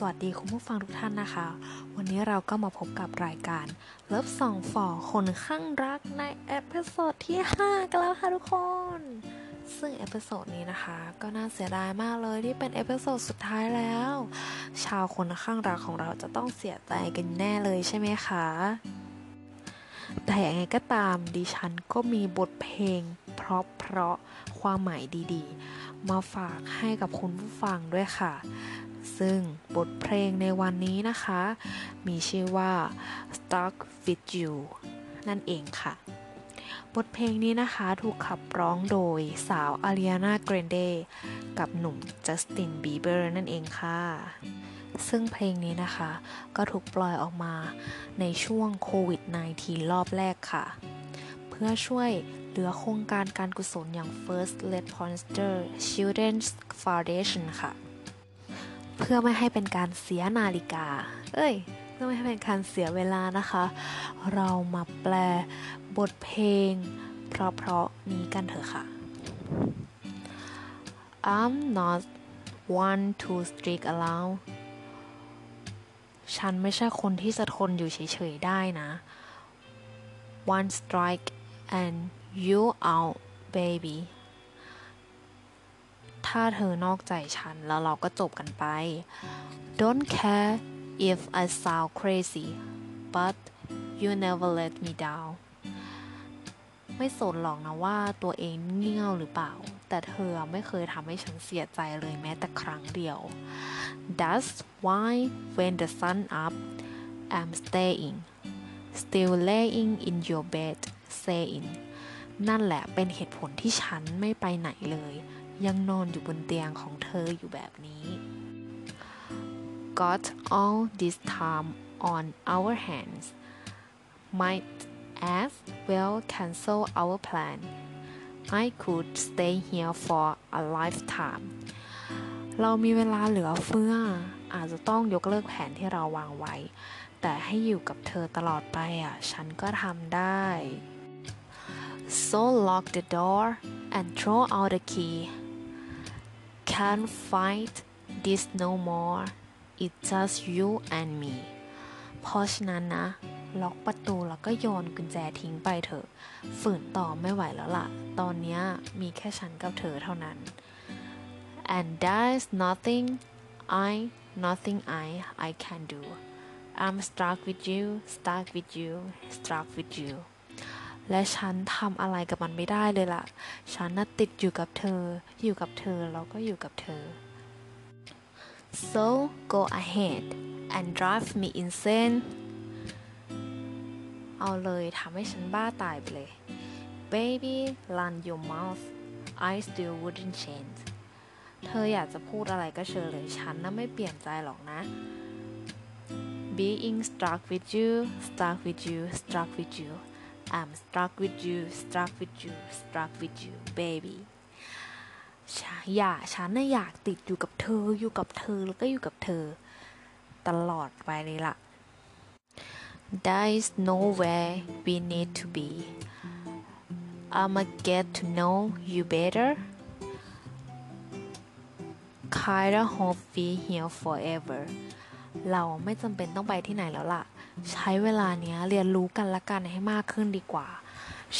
สวัสดีคุณผู้ฟังทุกท่านนะคะวันนี้เราก็มาพบกับรายการ Love Song For คนข้างรักในเอพิโซดที่5กันแล้วค่ะทุกคนซึ่งเอพิโซดนี้นะคะก็น่าเสียดายมากเลยที่เป็นเอพิโซดสุดท้ายแล้วชาวคนข้างรักของเราจะต้องเสียใจกันแน่เลยใช่ไหมคะแต่อย่างไรก็ตามดิฉันก็มีบทเพลงเพราะความหมายดีๆมาฝากให้กับคุณผู้ฟังด้วยค่ะซึ่งบทเพลงในวันนี้นะคะมีชื่อว่า Stuck with U นั่นเองค่ะบทเพลงนี้นะคะถูกขับร้องโดยสาว Ariana Grande กับหนุ่ม Justin Bieber นั่นเองค่ะซึ่งเพลงนี้นะคะก็ถูกปล่อยออกมาในช่วงโควิด -19 รอบแรกค่ะเพื่อช่วยเหลือโครงการการกุศลอย่าง First Responders Children's Foundation ค่ะเพื่อไม่ให้เป็นการเสียนาฬิกาเพื่อไม่ให้เป็นการเสียเวลานะคะเรามาแปลบทเพลงเพราะนี้กันเถอะค่ะ I'm not one to stick around ฉันไม่ใช่คนที่จะทนอยู่เฉยๆได้นะ One strike and you out babyถ้าเธอนอกใจฉันแล้วเราก็จบกันไป Don't care if I sound crazy but you never let me down ไม่สนหรอกนะว่าตัวเองเงี่ยวหรือเปล่าแต่เธอไม่เคยทำให้ฉันเสียใจเลยแม้แต่ครั้งเดียว That's why when the sun up I'm staying still laying in your bed saying นั่นแหละเป็นเหตุผลที่ฉันไม่ไปไหนเลยยังนอนอยู่บนเตียงของเธออยู่แบบนี้ Got all this time on our hands might as well cancel our plan I could stay here for a lifetime เรามีเวลาเหลือเฟืออาจจะต้องยกเลิกแผนที่เราวางไว้แต่ให้อยู่กับเธอตลอดไปฉันก็ทำได้ So lock the door and throw out the key Can't fight this no more It's just you and me เพราะฉะนั้นนะล็อกประตูแล้วก็โยนกุญแจทิ้งไปเถอะฝืนต่อไม่ไหวแล้วล่ะตอนนี้มีแค่ฉันกับเธอเท่านั้น And there's nothing I can do I'm stuck with you และฉันทำอะไรกับมันไม่ได้เลยล่ะฉันน่ะติดอยู่กับเธอแล้วก็อยู่กับเธอ So go ahead and drive me insane เอาเลยทำให้ฉันบ้าตายไปเลย Baby run your mouth I still wouldn't change เธออยากจะพูดอะไรก็เชิญเลยฉันน่ะไม่เปลี่ยนใจหรอกนะ Being stuck with you I'm stuck with you baby ฉันอยากติดอยู่กับเธอแล้วก็อยู่กับเธอตลอดไปเลยล่ะ There is nowhere we need to be I'ma get to know you better Kinda hope we here forever เราไม่จำเป็นต้องไปที่ไหนแล้วล่ะใช้เวลาเนี้ยเรียนรู้กันละกันให้มากขึ้นดีกว่า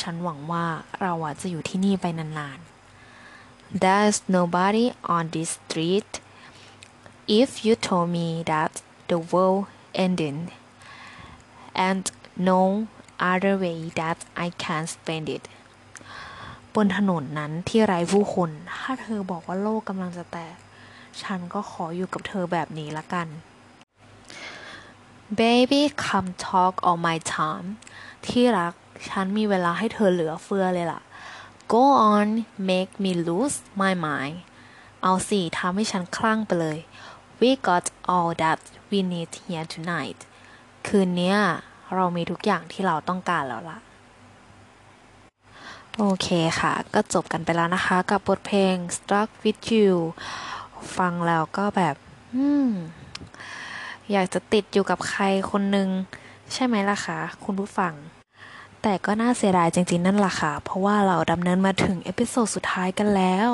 ฉันหวังว่าเราจะอยู่ที่นี่ไปนานๆ There's nobody on this street if you told me that the world ended and no other way that I can spend it บนถนนนั้นที่ไร้ผู้คนถ้าเธอบอกว่าโลกกำลังจะแตกฉันก็ขออยู่กับเธอแบบนี้ละกันBaby come talk all my time ที่รักฉันมีเวลาให้เธอเหลือเฟือเลยล่ะ Go on make me lose my mind เอาสิทำให้ฉันคลั่งไปเลย We got all that we need here tonight คืนนี้เรามีทุกอย่างที่เราต้องการแล้วล่ะโอเคค่ะก็จบกันไปแล้วนะคะกับบทเพลง Stuck with You ฟังแล้วก็แบบอยากจะติดอยู่กับใครคนนึงใช่ไหมล่ะคะคุณผู้ฟังแต่ก็น่าเสียดายจริงๆนั่นล่ะค่ะเพราะว่าเราดำเนินมาถึงเอพิโซดสุดท้ายกันแล้ว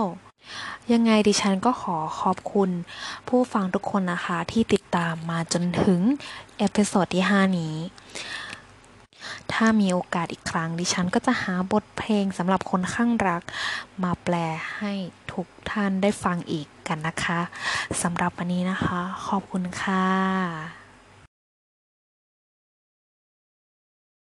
ยังไงดิฉันก็ขอขอบคุณผู้ฟังทุกคนนะคะที่ติดตามมาจนถึงเอพิโซดที่5นี้ถ้ามีโอกาสอีกครั้งดิฉันก็จะหาบทเพลงสำหรับคนข้างรักมาแปลให้ทุกท่านได้ฟังอีกกันนะคะสำหรับวันนี้นะคะขอบคุณค่ะ